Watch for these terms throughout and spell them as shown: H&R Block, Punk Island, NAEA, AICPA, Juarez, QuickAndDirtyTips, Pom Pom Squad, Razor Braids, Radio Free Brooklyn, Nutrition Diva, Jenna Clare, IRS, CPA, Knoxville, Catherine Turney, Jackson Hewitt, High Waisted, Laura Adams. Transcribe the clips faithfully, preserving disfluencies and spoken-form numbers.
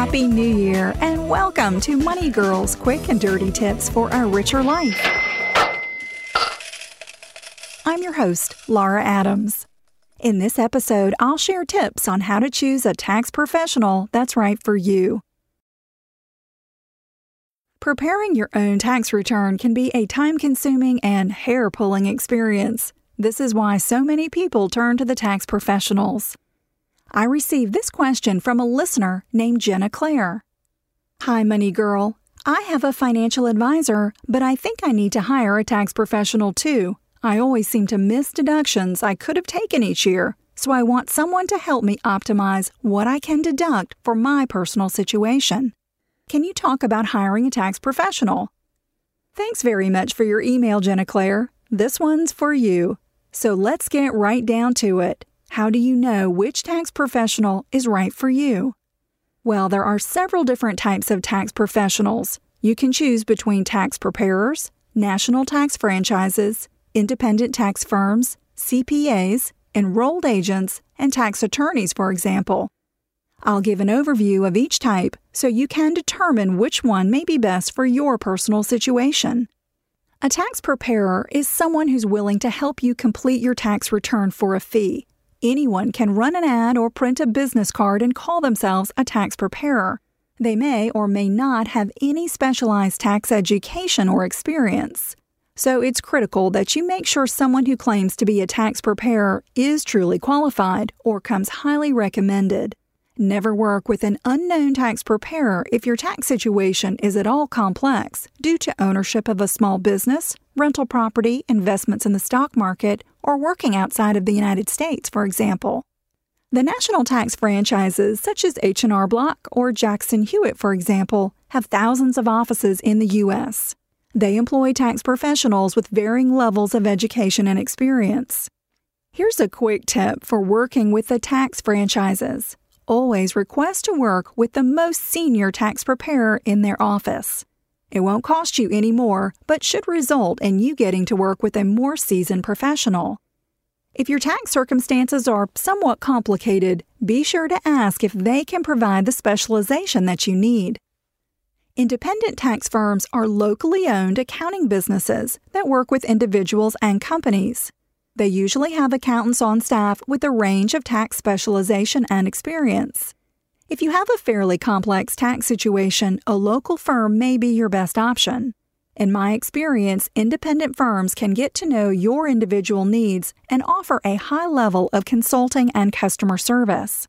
Happy New Year, and welcome to Money Girl's Quick and Dirty Tips for a Richer Life. I'm your host, Laura Adams. In this episode, I'll share tips on how to choose a tax professional that's right for you. Preparing your own tax return can be a time-consuming and hair-pulling experience. This is why so many people turn to the tax professionals. I received this question from a listener named Jenna Clare. Hi, Money Girl. I have a financial advisor, but I think I need to hire a tax professional too. I always seem to miss deductions I could have taken each year, so I want someone to help me optimize what I can deduct for my personal situation. Can you talk about hiring a tax professional? Thanks very much for your email, Jenna Clare. This one's for you. So let's get right down to it. How do you know which tax professional is right for you? Well, there are several different types of tax professionals. You can choose between tax preparers, national tax franchises, independent tax firms, C P As, enrolled agents, and tax attorneys, for example. I'll give an overview of each type so you can determine which one may be best for your personal situation. A tax preparer is someone who's willing to help you complete your tax return for a fee. Anyone can run an ad or print a business card and call themselves a tax preparer. They may or may not have any specialized tax education or experience. So it's critical that you make sure someone who claims to be a tax preparer is truly qualified or comes highly recommended. Never work with an unknown tax preparer if your tax situation is at all complex due to ownership of a small business, rental property, investments in the stock market, or working outside of the United States, for example. The national tax franchises, such as H and R Block or Jackson Hewitt, for example, have thousands of offices in the U S. They employ tax professionals with varying levels of education and experience. Here's a quick tip for working with the tax franchises. Always request to work with the most senior tax preparer in their office. It won't cost you any more, but should result in you getting to work with a more seasoned professional. If your tax circumstances are somewhat complicated, be sure to ask if they can provide the specialization that you need. Independent tax firms are locally owned accounting businesses that work with individuals and companies. They usually have accountants on staff with a range of tax specialization and experience. If you have a fairly complex tax situation, a local firm may be your best option. In my experience, independent firms can get to know your individual needs and offer a high level of consulting and customer service.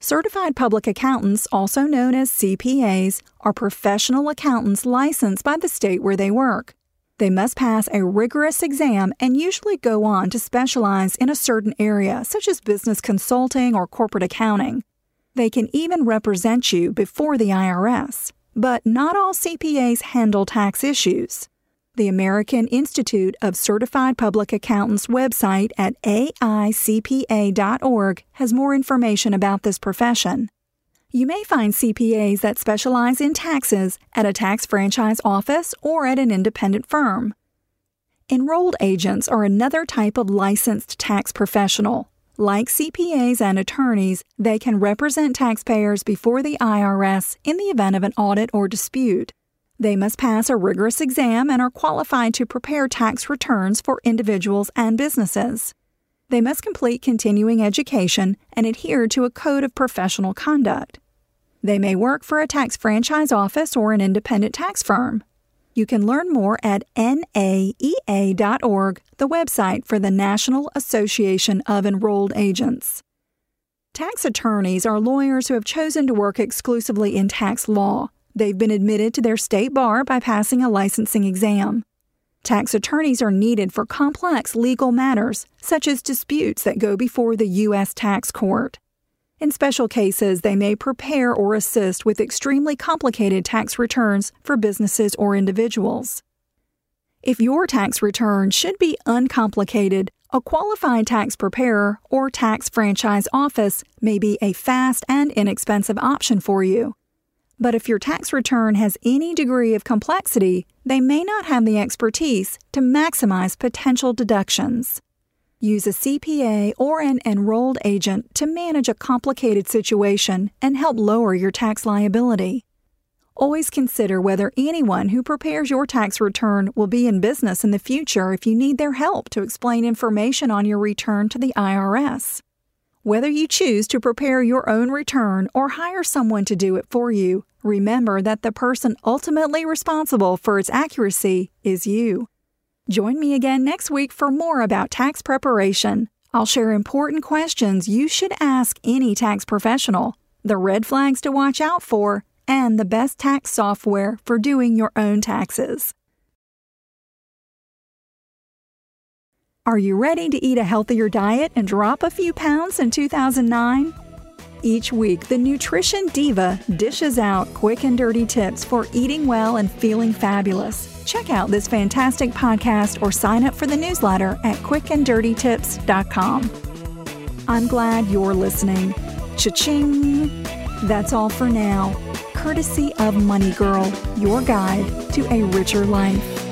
Certified public accountants, also known as C P As, are professional accountants licensed by the state where they work. They must pass a rigorous exam and usually go on to specialize in a certain area, such as business consulting or corporate accounting. They can even represent you before the I R S, but not all C P As handle tax issues. The American Institute of Certified Public Accountants website at A I C P A dot org has more information about this profession. You may find C P As that specialize in taxes at a tax franchise office or at an independent firm. Enrolled agents are another type of licensed tax professional. Like C P As and attorneys, they can represent taxpayers before the I R S in the event of an audit or dispute. They must pass a rigorous exam and are qualified to prepare tax returns for individuals and businesses. They must complete continuing education and adhere to a code of professional conduct. They may work for a tax franchise office or an independent tax firm. You can learn more at N A E A dot org, the website for the National Association of Enrolled Agents. Tax attorneys are lawyers who have chosen to work exclusively in tax law. They've been admitted to their state bar by passing a licensing exam. Tax attorneys are needed for complex legal matters, such as disputes that go before the U S tax court. In special cases, they may prepare or assist with extremely complicated tax returns for businesses or individuals. If your tax return should be uncomplicated, a qualified tax preparer or tax franchise office may be a fast and inexpensive option for you. But if your tax return has any degree of complexity, they may not have the expertise to maximize potential deductions. Use a C P A or an enrolled agent to manage a complicated situation and help lower your tax liability. Always consider whether anyone who prepares your tax return will be in business in the future if you need their help to explain information on your return to the I R S. Whether you choose to prepare your own return or hire someone to do it for you, remember that the person ultimately responsible for its accuracy is you. Join me again next week for more about tax preparation. I'll share important questions you should ask any tax professional, the red flags to watch out for, and the best tax software for doing your own taxes. Are you ready to eat a healthier diet and drop a few pounds in two thousand nine? Each week, the Nutrition Diva dishes out quick and dirty tips for eating well and feeling fabulous. Check out this fantastic podcast or sign up for the newsletter at quick and dirty tips dot com. I'm glad you're listening. Cha-ching! That's all for now. Courtesy of Money Girl, your guide to a richer life.